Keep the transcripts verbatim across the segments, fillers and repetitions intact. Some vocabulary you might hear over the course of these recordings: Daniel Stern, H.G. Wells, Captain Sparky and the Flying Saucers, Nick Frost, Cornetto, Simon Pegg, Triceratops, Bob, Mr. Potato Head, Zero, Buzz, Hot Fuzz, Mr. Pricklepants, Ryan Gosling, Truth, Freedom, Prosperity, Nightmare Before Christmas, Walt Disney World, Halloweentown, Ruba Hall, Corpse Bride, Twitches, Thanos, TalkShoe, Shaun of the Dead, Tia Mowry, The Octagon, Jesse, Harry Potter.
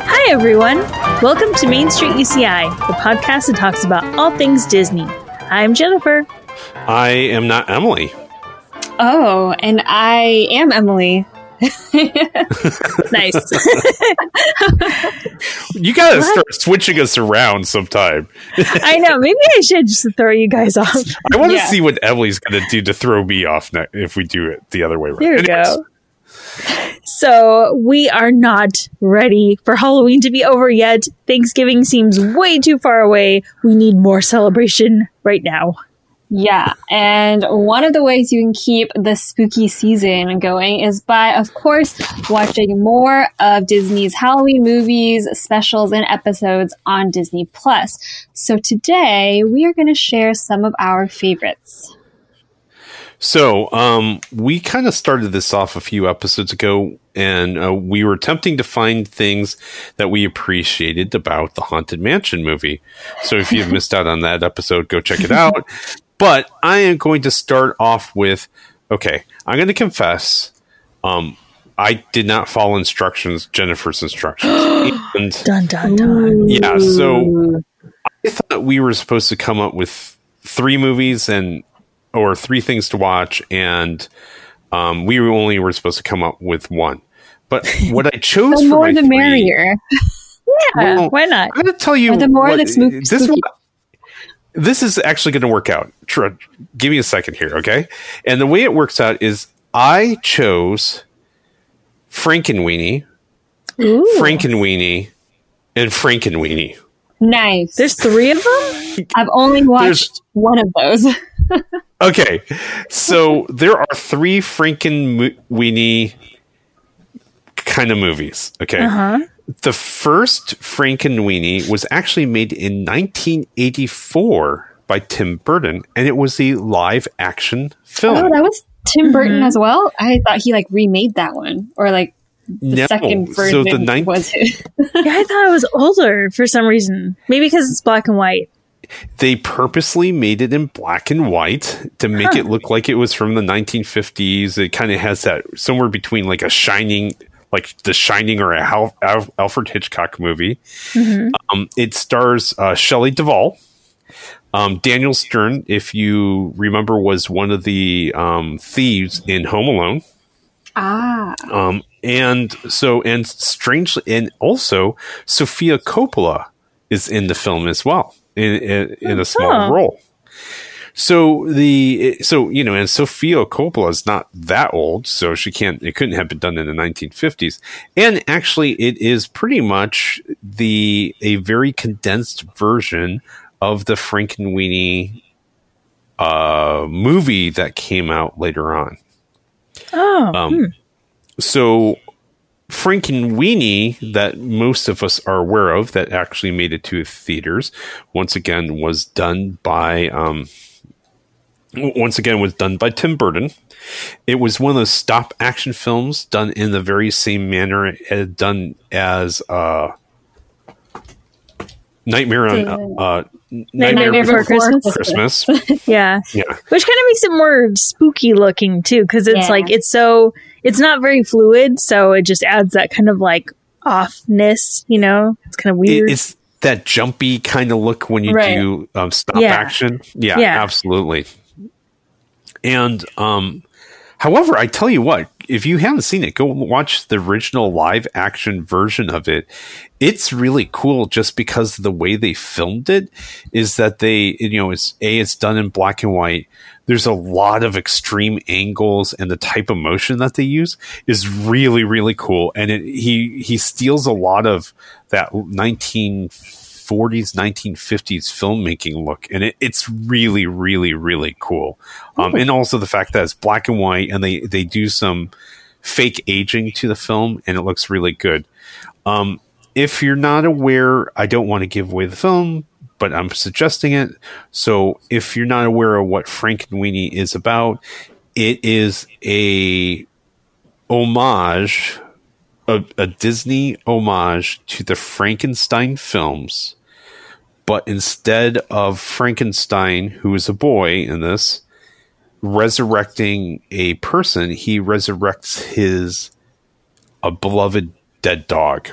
Hi everyone, welcome to Main Street U C I, the podcast that talks about all things Disney. I'm Jennifer. I am not Emily. Oh, and I am Emily. Nice. You gotta what? Start switching us around sometime. I know. Maybe I should just throw you guys off. I want to yeah. see what Emily's gonna do to throw me off ne- if we do it the other way around. There we Anyways. go. So we are not ready for Halloween to be over yet. Thanksgiving seems way too far away. We need more celebration right now. Yeah, and one of the ways you can keep the spooky season going is by, of course, watching more of Disney's Halloween movies, specials, and episodes on Disney Plus. So today, we are going to share some of our favorites. So, um, we kind of started this off a few episodes ago, and uh, we were attempting to find things that we appreciated about the Haunted Mansion movie. So if you've missed out on that episode, go check it out. But I am going to start off with, okay, I'm going to confess, um, I did not follow instructions, Jennifer's instructions. And, dun, dun, dun. Yeah, so I thought we were supposed to come up with three movies and or three things to watch, and um, we only were supposed to come up with one. But what I chose the for more my the three, merrier. Yeah, well, why not? I'm going to tell you, the more what, that's this spooky. One, this is actually going to work out. Tr- give me a second here, okay? And the way it works out is I chose Frankenweenie, Ooh. Frankenweenie, and Frankenweenie. Nice. There's three of them? I've only watched There's, one of those. Okay. So there are three Frankenweenie kind of movies, okay? Uh-huh. The first Frankenweenie was actually made in nineteen eighty-four by Tim Burton, and it was a live action film. Oh, that was Tim Burton mm-hmm. as well? I thought he like remade that one, or like the no, second version so the ninth- was it. Yeah, I thought it was older for some reason. Maybe because it's black and white. They purposely made it in black and white to make huh. it look like it was from the nineteen fifties. It kind of has that somewhere between like a Shining... like The Shining or a Hal- Al- Alfred Hitchcock movie. Mm-hmm. Um, it stars uh, Shelley Duvall. Um, Daniel Stern, if you remember, was one of the um, thieves in Home Alone. Ah. Um, and so, and strangely, and also Sofia Coppola is in the film as well in in, in a small huh. role. So the so you know, and Sofia Coppola is not that old, so she can't. It couldn't have been done in the nineteen fifties. And actually, it is pretty much the a very condensed version of the Frankenweenie uh, movie that came out later on. Oh, um, hmm. so Frankenweenie that most of us are aware of that actually made it to theaters once again was done by. Um, Once again, was done by Tim Burton. It was one of those stop action films done in the very same manner it done as uh, Nightmare on uh, Nightmare, Nightmare Before, Before Christmas. Christmas. yeah. yeah, which kind of makes it more spooky looking too, because it's yeah. like it's so it's not very fluid, so it just adds that kind of like offness. You know, it's kind of weird. It, it's that jumpy kind of look when you right. do um, stop yeah. action. Yeah, yeah, absolutely. And, um, however, I tell you what, if you haven't seen it, go watch the original live action version of it. It's really cool just because the way they filmed it is that they, you know, it's A, it's done in black and white. There's a lot of extreme angles, and the type of motion that they use is really, really cool. And it, he, he steals a lot of that nineteen forties, nineteen fifties filmmaking look, and it, it's really, really, really cool. Um, and also the fact that it's black and white, and they, they do some fake aging to the film, and it looks really good. Um, if you're not aware, I don't want to give away the film, but I'm suggesting it. So if you're not aware of what Frankenweenie is about, it is a homage, a, a Disney homage to the Frankenstein films. But instead of Frankenstein, who is a boy in this, resurrecting a person, he resurrects his a beloved dead dog.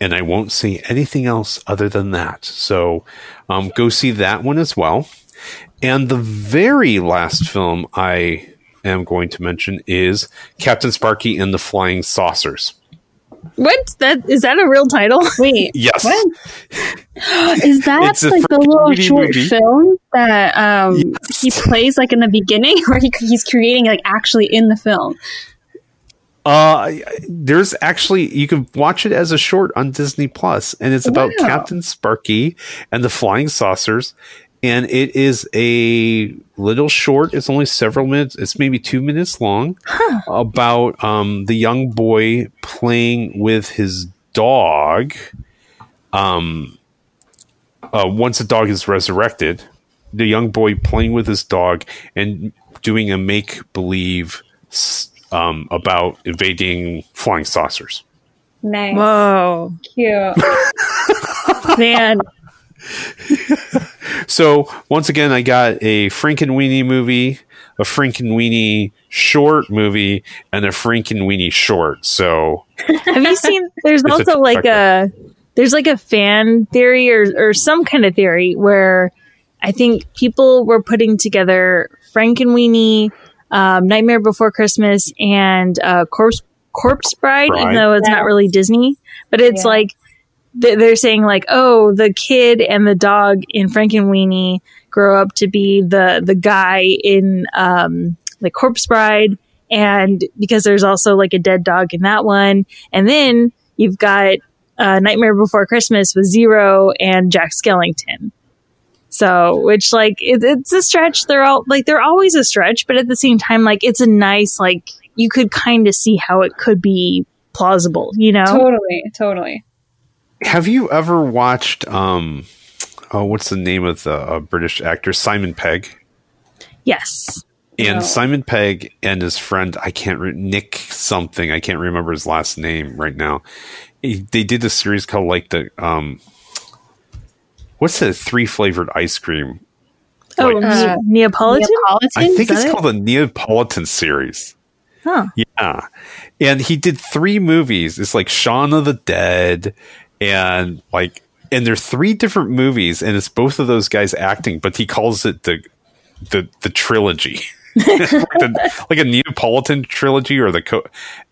And I won't say anything else other than that. So um, go see that one as well. And the very last film I am going to mention is Captain Sparky and the Flying Saucers. What? That is that a real title? Wait. Yes. What? Is that like the little short movie. film that um, yes. he plays like in the beginning, or he, he's creating like actually in the film? Uh, there's actually, you can watch it as a short on Disney Plus, and it's about wow. Captain Sparky and the Flying Saucers. And it is a little short. It's only several minutes. It's maybe two minutes long huh. about um, the young boy playing with his dog. Um, uh, once the dog is resurrected, the young boy playing with his dog and doing a make-believe um, about evading flying saucers. Nice. Whoa. Cute. Man. So once again, I got a Frankenweenie movie, a Frankenweenie short movie, and a Frankenweenie short. So have you seen? There's also a like a there's like a fan theory or or some kind of theory where I think people were putting together Frankenweenie, um, Nightmare Before Christmas, and uh, Corpse Corpse Bride, Bride, even though it's yeah. not really Disney, but it's yeah. like. They're saying like, oh, the kid and the dog in Frankenweenie grow up to be the the guy in um, like Corpse Bride, and because there's also like a dead dog in that one, and then you've got uh, Nightmare Before Christmas with Zero and Jack Skellington. So, which like it, it's a stretch. They're all like they're always a stretch, but at the same time, like it's a nice like you could kind of see how it could be plausible, you know? Totally, totally. Have you ever watched, um, oh, what's the name of the uh, British actor? Simon Pegg? Yes. And oh. Simon Pegg and his friend, I can't, re- Nick something, I can't remember his last name right now. They did a series called, like, the, um, what's the three flavored ice cream? Oh, like, uh, Neapolitan? Neapolitan? I think it's it? called the Neapolitan series. Huh. Yeah. And he did three movies. It's like Shaun of the Dead. And like, and they're three different movies, and it's both of those guys acting, but he calls it the the the trilogy, like, the, like a Neapolitan trilogy or the. Co-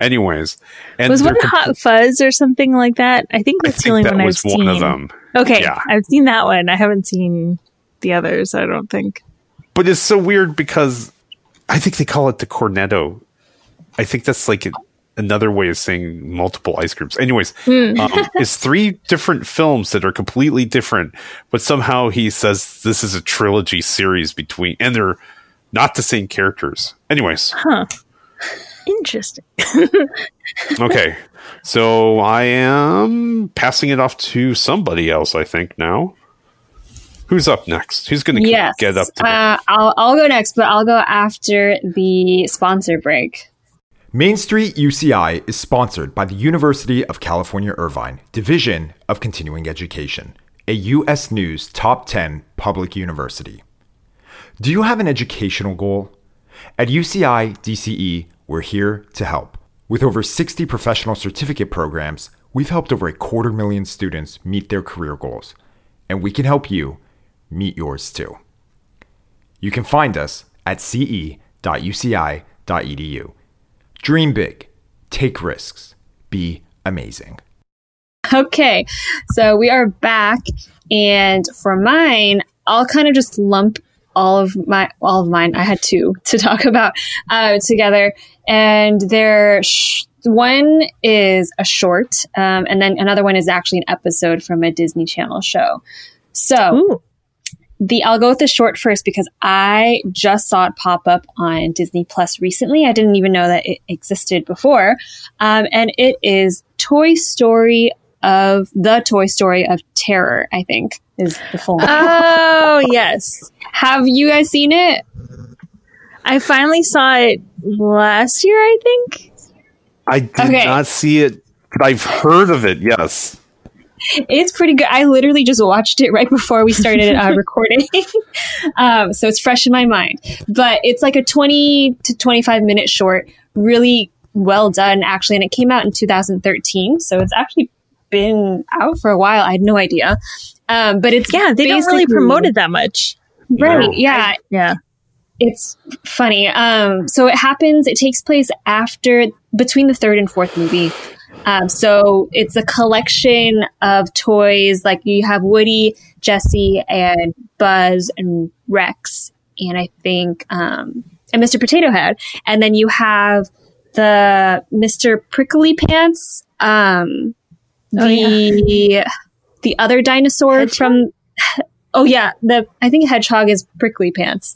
Anyways, and was one comp- Hot Fuzz or something like that? I think that's I think the only that one was I've one seen. Of them. Okay, yeah. I've seen that one. I haven't seen the others. I don't think. But it's so weird because I think they call it the Cornetto. I think that's like. A, Another way of saying multiple ice creams. Anyways, mm. um, it's three different films that are completely different, but somehow he says this is a trilogy series between, and they're not the same characters. Anyways. Huh. Interesting. Okay. So I am passing it off to somebody else, I think, now. Who's up next? Who's going to yes. get up? Uh, I'll, I'll go next, but I'll go after the sponsor break. Main Street U C I is sponsored by the University of California, Irvine, Division of Continuing Education, a U S News Top ten public university. Do you have an educational goal? At U C I D C E, we're here to help. With over sixty professional certificate programs, we've helped over a quarter million students meet their career goals, and we can help you meet yours too. You can find us at c e dot u c i dot e d u. Dream big, take risks, be amazing. Okay, so we are back, and for mine, I'll kind of just lump all of my all of mine. I had two to talk about uh, together, and they're sh- one is a short, um, and then another one is actually an episode from a Disney Channel show. So. Ooh. The I'll go with the short first because I just saw it pop up on Disney Plus recently. I didn't even know that it existed before. Um, and it is Toy Story of the Toy Story of Terror, I think is the full name. Oh, yes. Have you guys seen it? I finally saw it last year, I think. I did okay. not see it, but I've heard of it, yes. It's pretty good. I literally just watched it right before we started uh, recording. um, so it's fresh in my mind. But it's like a twenty to twenty-five minute short, really well done, actually. And it came out in two thousand thirteen. So it's actually been out for a while. I had no idea. Um, but it's, yeah, they don't really promote it that much. Right. No. Yeah. I, yeah. It's funny. Um, so it happens, it takes place after, between the third and fourth movie. Um, so it's a collection of toys. Like you have Woody, Jesse, and Buzz, and Rex, and I think um, and Mister Potato Head, and then you have the Mister Pricklepants, um, the oh, yeah. the other dinosaur Hedgehog? from. Oh yeah, the I think Hedgehog is Pricklepants,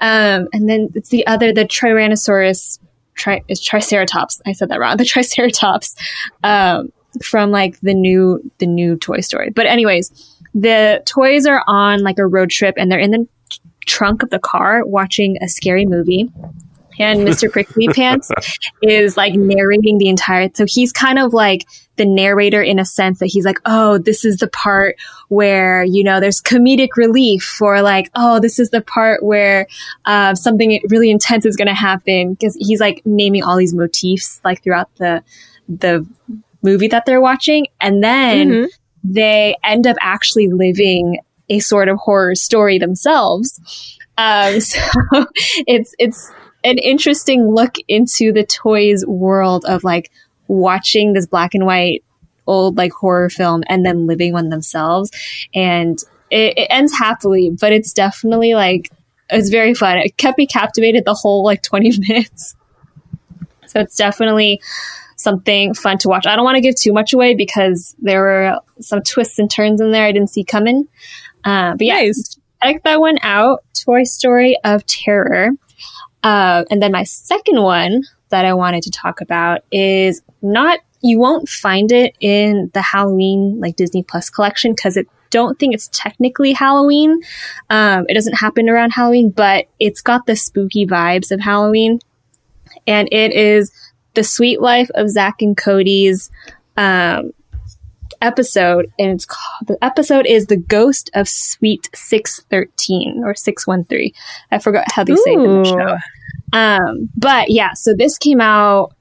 um, and then it's the other the Tyrannosaurus. Tri- is Triceratops. I said that wrong. The Triceratops um, from like the new the new Toy Story. But anyways, the toys are on like a road trip and they're in the t- trunk of the car watching a scary movie. And Mister Pricklepants is like narrating the entire. So he's kind of like the narrator in a sense that he's like, oh, this is the part where, you know, there's comedic relief, or like, oh, this is the part where uh, something really intense is going to happen, because he's like naming all these motifs like throughout the the movie that they're watching. And then mm-hmm. they end up actually living a sort of horror story themselves. Um, so it's it's. an interesting look into the toys world of like watching this black and white old like horror film and then living one themselves. And it, it ends happily, but it's definitely like, it's very fun. It kept me captivated the whole like twenty minutes. So it's definitely something fun to watch. I don't want to give too much away because there were some twists and turns in there I didn't see coming. Uh, but yeah, nice. Check that one out. Toy Story of Terror. Uh, and then my second one that I wanted to talk about is not, you won't find it in the Halloween, like Disney Plus collection, because I don't think it's technically Halloween. Um, it doesn't happen around Halloween, but it's got the spooky vibes of Halloween. And it is the Sweet Life of Zack and Cody's um, episode. And it's called, the episode is The Ghost of Sweet six thirteen or six one three. I forgot how they Ooh. Say it in the show. Um, but yeah, so this came out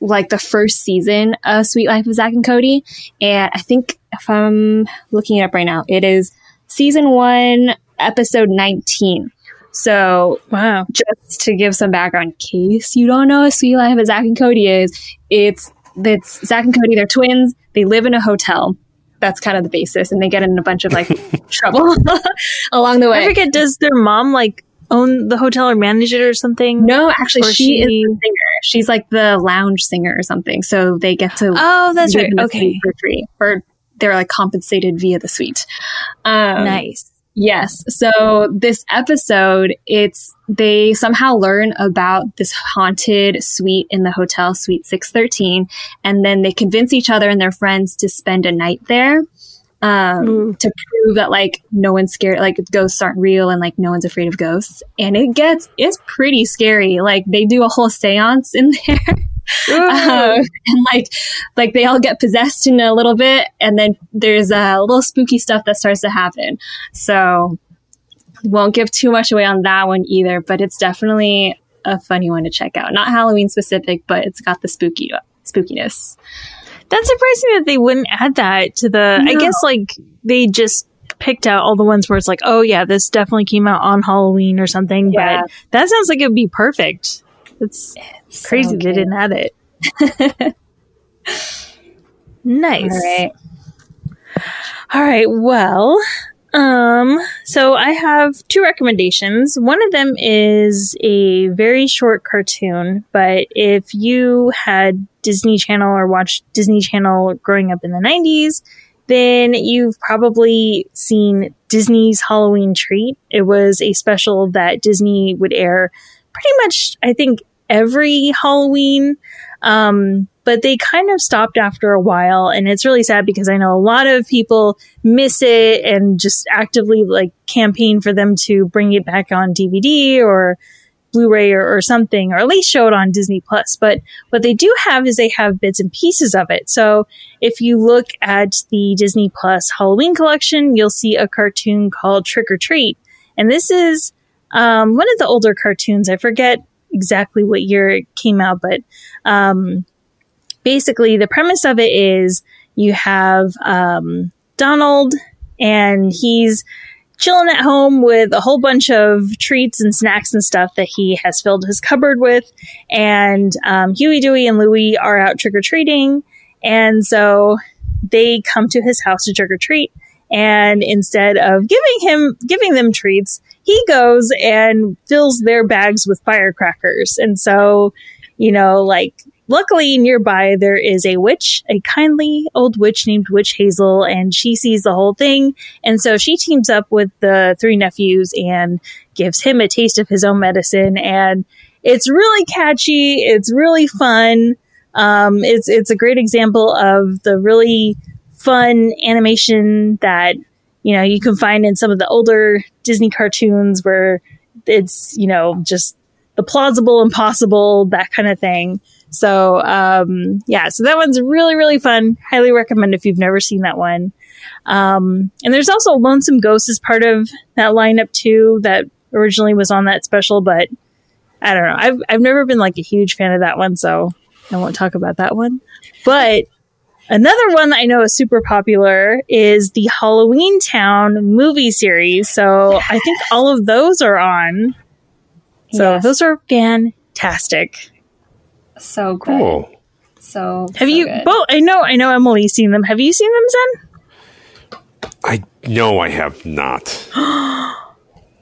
like the first season of Sweet Life of Zack and Cody. And I think if I'm looking it up right now, it is season one, episode nineteen. So wow. Just to give some background, in case you don't know what Sweet Life of Zack and Cody is, it's, it's Zack and Cody, they're twins. They live in a hotel. That's kind of the basis. And they get in a bunch of like trouble along the way. I forget, does their mom like own the hotel or manage it or something? No, actually, she, she is the singer. She's like the lounge singer or something. So they get to oh, that's right. Okay, for free, or they're like compensated via the suite. Um, nice. Yes. So this episode, it's they somehow learn about this haunted suite in the hotel, Suite six thirteen, and then they convince each other and their friends to spend a night there. Um, mm. to prove that like no one's scared, like ghosts aren't real and like no one's afraid of ghosts. And it gets, it's pretty scary. Like they do a whole seance in there. um, and like, like they all get possessed in a little bit. And then there's a uh, little spooky stuff that starts to happen. So won't give too much away on that one either, but it's definitely a funny one to check out. Not Halloween specific, but it's got the spooky spookiness. That's surprising that they wouldn't add that to the... No. I guess, like, they just picked out all the ones where it's like, oh, yeah, this definitely came out on Halloween or something. Yeah. But that sounds like it would be perfect. It's, it's crazy so they didn't add it. Nice. All right. All right. Well, um, so I have two recommendations. One of them is a very short cartoon, but if you had Disney Channel or watched Disney Channel growing up in the nineties, then you've probably seen Disney's Halloween Treat. It was a special that Disney would air pretty much, I think, every Halloween. Um, but they kind of stopped after a while, and it's really sad because I know a lot of people miss it and just actively like campaign for them to bring it back on D V D or Blu-ray or, or something, or at least show it on Disney Plus. But what they do have is they have bits and pieces of it. So if you look at the Disney Plus Halloween collection, you'll see a cartoon called Trick or Treat. And this is um, one of the older cartoons. I forget exactly what year it came out, but um, basically the premise of it is you have um, Donald, and he's chilling at home with a whole bunch of treats and snacks and stuff that he has filled his cupboard with. And um, Huey, Dewey, and Louie are out trick-or-treating. And so they come to his house to trick-or-treat. And instead of giving him giving them treats, he goes and fills their bags with firecrackers. And so, you know, like, luckily nearby there is a witch, a kindly old witch named Witch Hazel, and she sees the whole thing. And so she teams up with the three nephews and gives him a taste of his own medicine. And it's really catchy. It's really fun. Um, it's, it's a great example of the really fun animation that, you know, you can find in some of the older Disney cartoons where it's, you know, just the plausible impossible, that kind of thing. So, um, yeah, so that one's really, really fun. Highly recommend if you've never seen that one. Um, and there's also Lonesome Ghost as part of that lineup too, that originally was on that special, but I don't know. I've, I've never been like a huge fan of that one, so I won't talk about that one. But another one that I know is super popular is the Halloweentown movie series. So I think all of those are on. So yes, those are fantastic. So good. Cool. So have so you good. both? I know, I know. Emily's seen them. Have you seen them, Zen? I no, I have not. Oh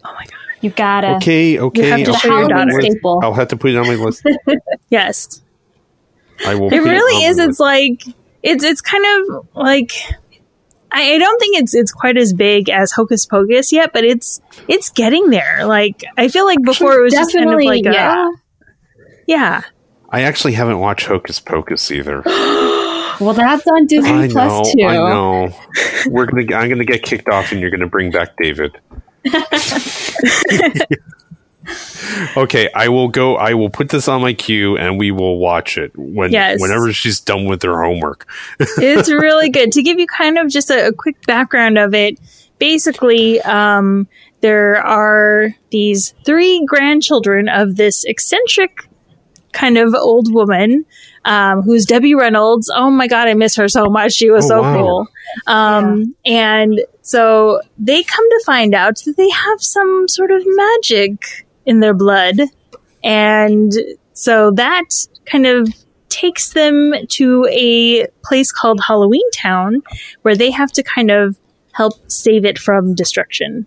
my god! You gotta. Okay, okay. You have to okay. show your daughter. Staple. I'll have to put it on my list. Yes. I will. It really it is. It's like it's it's kind of like I, I don't think it's it's quite as big as Hocus Pocus yet, but it's it's getting there. Like I feel like before it was just kind of like a, yeah. yeah. I actually haven't watched Hocus Pocus either. Well, that's on Disney I Plus know, too. I know. We're gonna. I'm gonna get kicked off, and you're gonna bring back David. Okay, I will go. I will put this on my queue, and we will watch it when yes. whenever she's done with her homework. It's really good. To give you kind of just a, a quick background of it, basically. Um, there are these three grandchildren of this eccentric kind of old woman, um, who's Debbie Reynolds. Oh my God, I miss her so much. She was oh, so wow. cool. Um, yeah. And so they come to find out that they have some sort of magic in their blood. And so that kind of takes them to a place called Halloweentown, where they have to kind of help save it from destruction.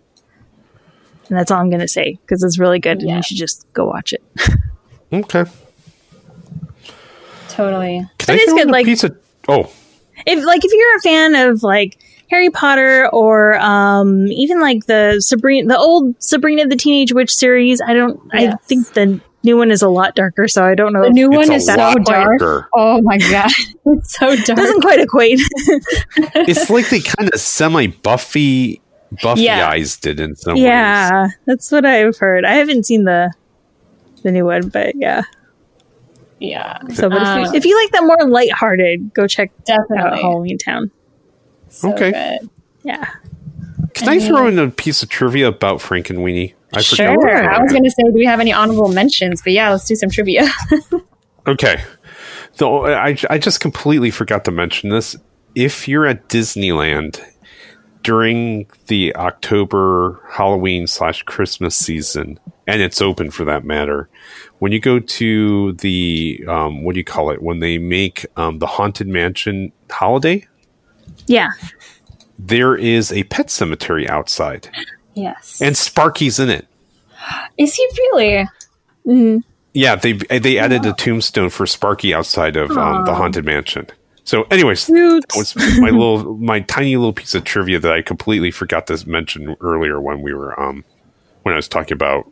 And that's all I'm going to say, because it's really good yeah. and you should just go watch it. Okay. Totally. Can I just get like a piece of oh, if like if you're a fan of like Harry Potter or um even like the Sabrina, the old Sabrina the Teenage Witch series. I don't. Yes. I think the new one is a lot darker, so I don't know. The new one is so dark. Oh my god, it's so dark. Doesn't quite equate. It's like they kind of semi Buffy, Buffy yeah. eyes did in some yeah, ways. Yeah, that's what I've heard. I haven't seen the the new one, but yeah. Yeah. So but um, if, you, if you like that more lighthearted, go check definitely. out Halloweentown. So okay. Good. Yeah. Can anyway. I throw in a piece of trivia about Frankenweenie? I sure. forgot. I was going to say, do we have any honorable mentions? But yeah, let's do some trivia. Okay. So I, I just completely forgot to mention this. If you're at Disneyland during the October Halloween slash Christmas season, and it's open for that matter, when you go to the, um, what do you call it? When they make um, the Haunted Mansion holiday? Yeah. There is a pet cemetery outside. Yes. And Sparky's in it. Is he really? Mm-hmm. Yeah, they they added yeah. a tombstone for Sparky outside of um, the Haunted Mansion. So anyways, that was my, little, my tiny little piece of trivia that I completely forgot to mention earlier when we were, um, when I was talking about...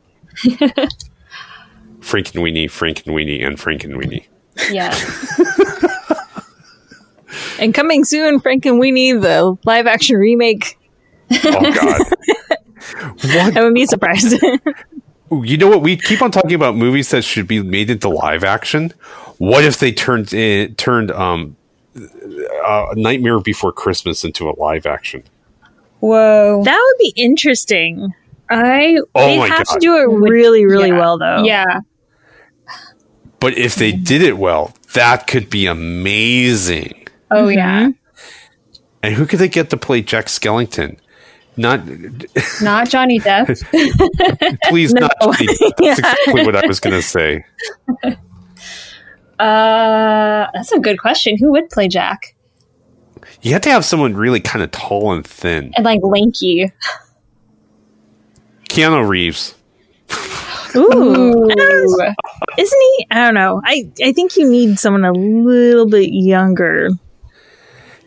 Frankenweenie, Frankenweenie, and Frankenweenie. Yeah. And coming soon, Frankenweenie, the live action remake. Oh, God. What? I wouldn't be surprised. you know what? We keep on talking about movies that should be made into live action. What if they turned in, turned um, uh, Nightmare Before Christmas into a live action? Whoa, that would be interesting. I oh they have God. to do it really, really yeah. well though. Yeah. But if they did it well, that could be amazing. Oh mm-hmm. yeah. And who could they get to play Jack Skellington? Not, not Johnny Depp. Please, no. not Johnny Depp. That's yeah. exactly what I was going to say. Uh, that's a good question. Who would play Jack? You have to have someone really kind of tall and thin, and like lanky. Keanu Reeves. Ooh, isn't he? I don't know. I I think you need someone a little bit younger.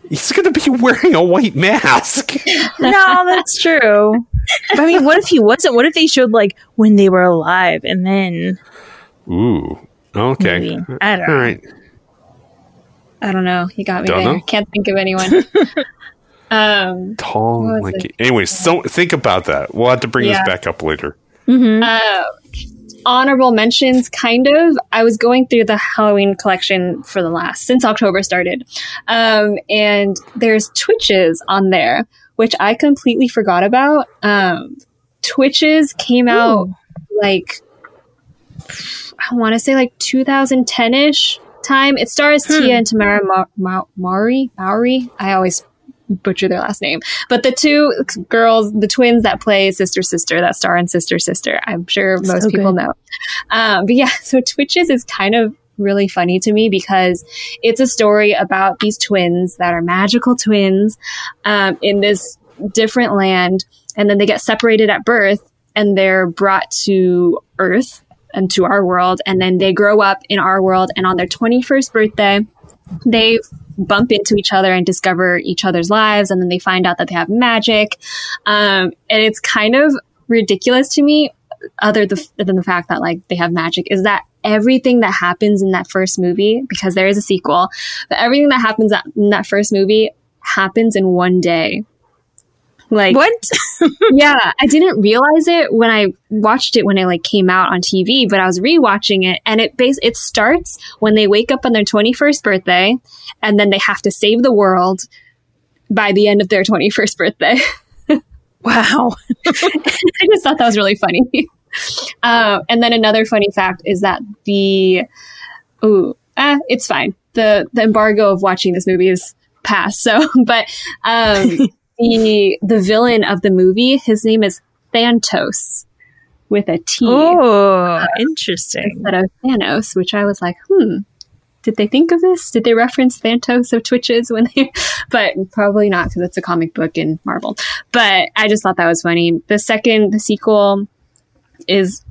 He's going to be wearing a white mask. No, that's true. But, I mean, what if he wasn't? What if they showed, like, when they were alive and then... Ooh. Okay. Maybe. I don't know. All right. I don't know. You got me don't there. Know? Can't think of anyone. um, Tall. Like anyway, so think about that. We'll have to bring yeah. this back up later. Mm-hmm. Uh, honorable mentions, kind of. I was going through the Halloween collection for the last since October started, um, and there's Twitches on there, which I completely forgot about. Um, Twitches came out Ooh. like I want to say like twenty ten ish time. It stars hmm. Tia and Tamara Ma- Ma- Mowry. Mowry. I always butcher their last name, but the two girls, the twins that play Sister Sister, that star in Sister Sister, I'm sure most so people know. Um, but yeah, so Twitches is kind of really funny to me because it's a story about these twins that are magical twins um, in this different land, and then they get separated at birth and they're brought to Earth and to our world, and then they grow up in our world, and on their twenty-first birthday they bump into each other and discover each other's lives, and then they find out that they have magic. Um, and it's kind of ridiculous to me, other th- than the fact that like they have magic, is that everything that happens in that first movie, because there is a sequel, but everything that happens in that first movie happens in one day. Like what? yeah, I didn't realize it when I watched it when it like came out on T V, but I was rewatching it, and it base it starts when they wake up on their twenty-first birthday, and then they have to save the world by the end of their twenty-first birthday. Wow. I just thought that was really funny. Uh, and then another funny fact is that the ooh, eh, it's fine. The the embargo of watching this movie is past. So, but um The, the villain of the movie, his name is Thanos with a T. Oh, uh, interesting. Instead of Thanos, which I was like, hmm, did they think of this? Did they reference Thanos of Twitches when they, but probably not because it's a comic book in Marvel. But I just thought that was funny. The second, the sequel is,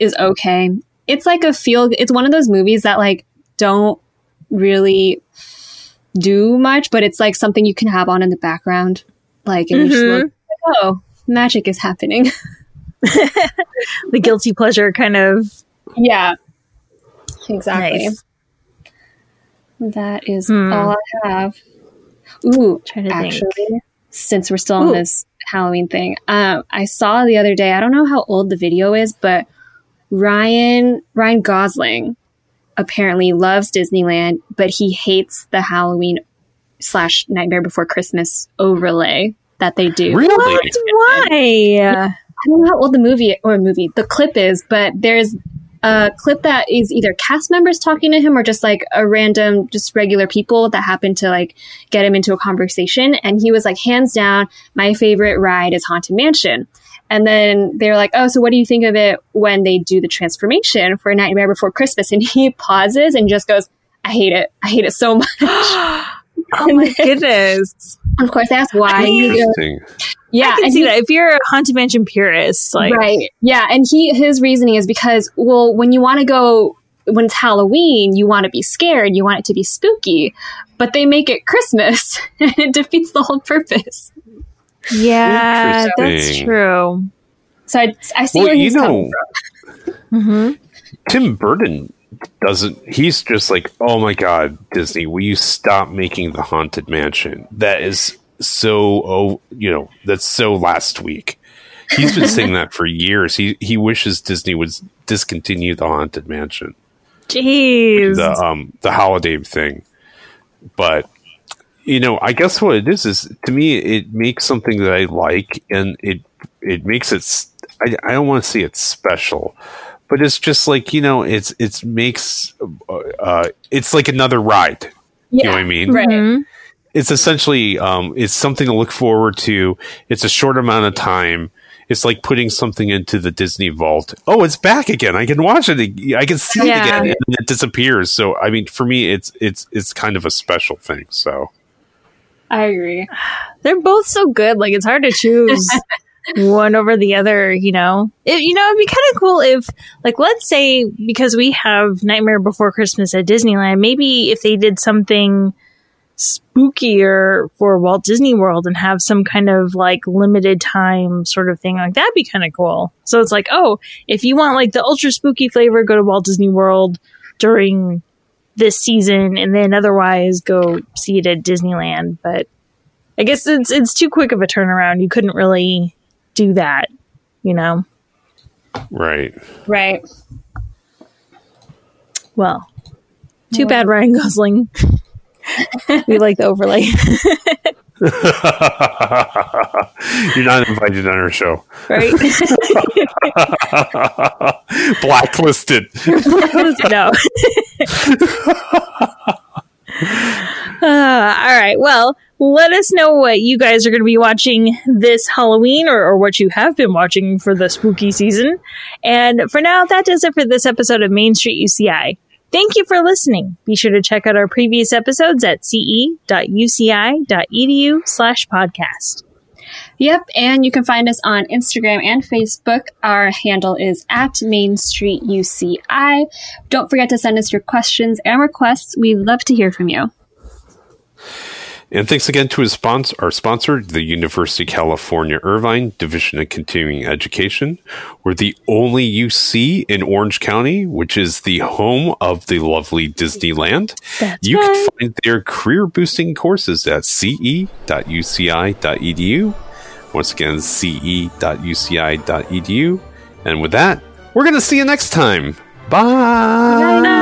is okay. It's like a feel, it's one of those movies that like don't really do much, but it's like something you can have on in the background. Like, and mm-hmm. you just look, like, oh, magic is happening. The guilty pleasure kind of. Yeah, exactly. Nice. That is mm. all I have. Ooh, trying to actually, think. Since we're still on Ooh. this Halloween thing, um, I saw the other day, I don't know how old the video is, but Ryan Ryan Gosling apparently loves Disneyland, but he hates the Halloween slash Nightmare Before Christmas overlay that they do. Really? What? Why? I don't know how old the movie or movie the clip is, but there's a clip that is either cast members talking to him or just like a random, just regular people that happen to like get him into a conversation. And he was like, hands down, my favorite ride is Haunted Mansion. And then they're like, oh, so what do you think of it when they do the transformation for Nightmare Before Christmas? And he pauses and just goes, I hate it. I hate it so much. Oh my goodness. Of course, that's why. Interesting. Yeah, I can see he, that. If you're a Haunted Mansion purist, like right. Yeah, and he his reasoning is because, well, when you want to go when it's Halloween, you want to be scared, you want it to be spooky, but they make it Christmas and it defeats the whole purpose. Yeah, that's true. So I, I see well, where he's you know, coming from. Mm-hmm. Tim Burton doesn't he's just like, oh my God, Disney, will you stop making the Haunted Mansion? That is so oh you know, that's so last week. He's been saying that for years. He he wishes Disney would discontinue the Haunted Mansion. Jeez. The, um, the holiday thing. But, you know, I guess what it is, is to me, it makes something that I like, and it it makes it, I, I don't want to say it's special, but it's just like, you know, it's it's makes, uh, it's like another ride. Yeah, you know what I mean? Right. Mm-hmm. It's essentially, um, it's something to look forward to. It's a short amount of time. It's like putting something into the Disney vault. Oh, it's back again. I can watch it. I can see yeah. it again. And it disappears. So, I mean, for me, it's, it's, it's kind of a special thing. So. I agree. They're both so good. Like, it's hard to choose one over the other, you know? It, you know, it'd be kind of cool if, like, let's say, because we have Nightmare Before Christmas at Disneyland, maybe if they did something spookier for Walt Disney World and have some kind of like limited time sort of thing, like that'd be kind of cool. So it's like, oh, if you want like the ultra spooky flavor, go to Walt Disney World during this season, and then otherwise go see it at Disneyland. But I guess it's it's too quick of a turnaround. You couldn't really do that, you know? Right. Right. Well, too bad, Ryan Gosling. We like the overlay. You're not invited on our show. Right? Blacklisted. No. uh, all right. Well, let us know what you guys are going to be watching this Halloween, or, or what you have been watching for the spooky season. And for now, that does it for this episode of Main Street U C I. Thank you for listening. Be sure to check out our previous episodes at ce.uci.edu slash podcast. Yep, and you can find us on Instagram and Facebook. Our handle is at Main Street U C I. Don't forget to send us your questions and requests. We'd love to hear from you. And thanks again to his sponsor, our sponsor, the University of California, Irvine, Division of Continuing Education. We're the only U C in Orange County, which is the home of the lovely Disneyland. That's you right. can find their career-boosting courses at ce.uci.edu. Once again, ce.uci.edu. And with that, we're going to see you next time. Bye. Bye.